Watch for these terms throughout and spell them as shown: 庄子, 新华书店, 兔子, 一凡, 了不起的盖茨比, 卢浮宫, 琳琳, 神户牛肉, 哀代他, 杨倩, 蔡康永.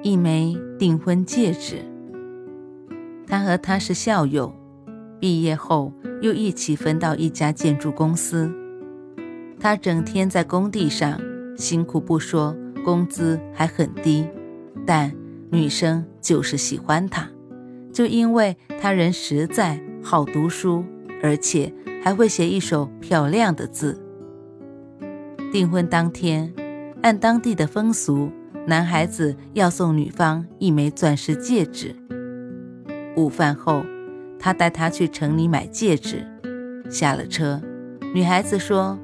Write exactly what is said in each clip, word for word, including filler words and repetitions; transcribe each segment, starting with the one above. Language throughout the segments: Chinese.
一枚订婚戒指，他和她是校友，毕业后又一起分到一家建筑公司。他整天在工地上辛苦不说，工资还很低，但女生就是喜欢他，就因为他人实在，好读书，而且还会写一手漂亮的字。订婚当天，按当地的风俗，男孩子要送女方一枚钻石戒指。午饭后，他带她去城里买戒指。下了车，女孩子说：“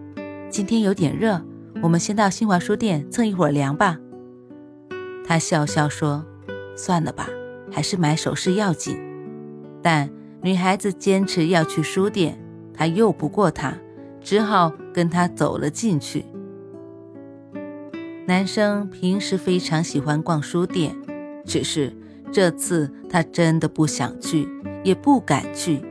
今天有点热，我们先到新华书店蹭一会儿凉吧。”他笑笑说：“算了吧，还是买首饰要紧。”但女孩子坚持要去书店，他拗不过她，只好跟她走了进去。男生平时非常喜欢逛书店，只是这次他真的不想去，也不敢去，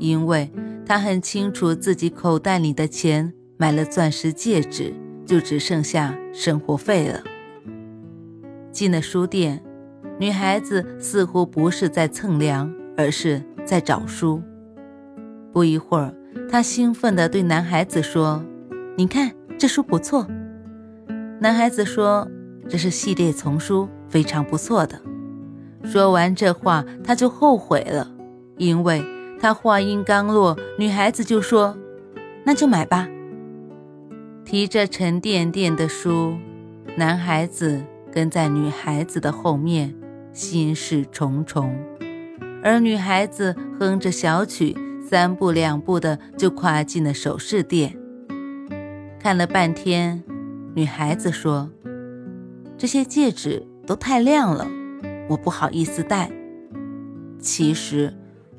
因为他很清楚自己口袋里的钱买了钻石戒指，就只剩下生活费了。进了书店，女孩子似乎不是在蹭凉，而是在找书。不一会儿，她兴奋地对男孩子说：“你看，这书不错。”男孩子说：“这是系列丛书，非常不错的。”说完这话，他就后悔了，因为他话音刚落，女孩子就说：“那就买吧。”提着沉甸甸的书，男孩子跟在女孩子的后面，心事重重。而女孩子哼着小曲，三步两步的就跨进了首饰店。看了半天，女孩子说：“这些戒指都太亮了，我不好意思戴。其实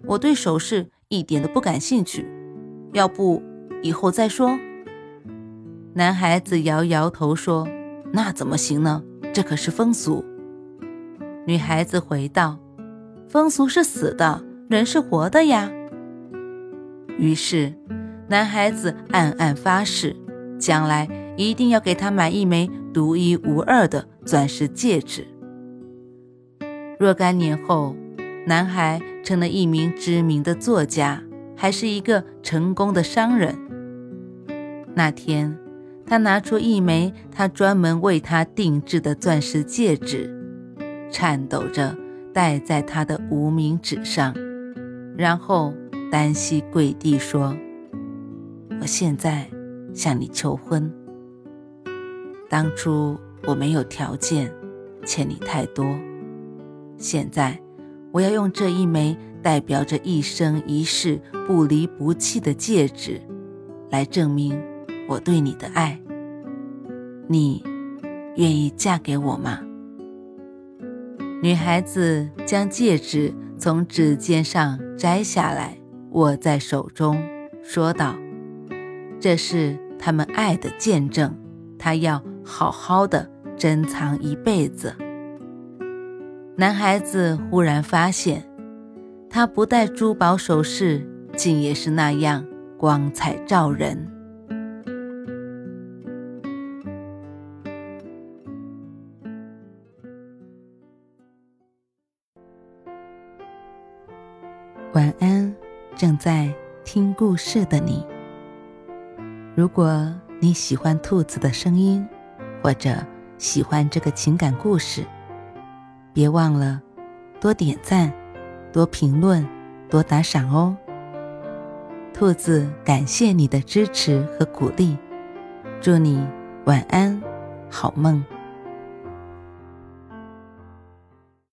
我对首饰一点都不感兴趣，要不以后再说。”男孩子摇摇头说：“那怎么行呢？这可是风俗。”女孩子回道：“风俗是死的，人是活的呀。”于是男孩子暗暗发誓，将来一定要给他买一枚独一无二的钻石戒指。若干年后，男孩成了一名知名的作家，还是一个成功的商人。那天，他拿出一枚他专门为他定制的钻石戒指，颤抖着戴在他的无名指上，然后单膝跪地说：“我现在向你求婚。当初我没有条件，欠你太多。现在，我要用这一枚代表着一生一世不离不弃的戒指，来证明我对你的爱。你愿意嫁给我吗？”女孩子将戒指从指尖上摘下来，握在手中，说道：“这是他们爱的见证，她要好好的珍藏一辈子。”男孩子忽然发现，他不戴珠宝首饰，竟也是那样光彩照人。晚安，正在听故事的你。如果你喜欢兔子的声音，或者喜欢这个情感故事，别忘了多点赞，多评论，多打赏哦。兔子感谢你的支持和鼓励，祝你晚安，好梦。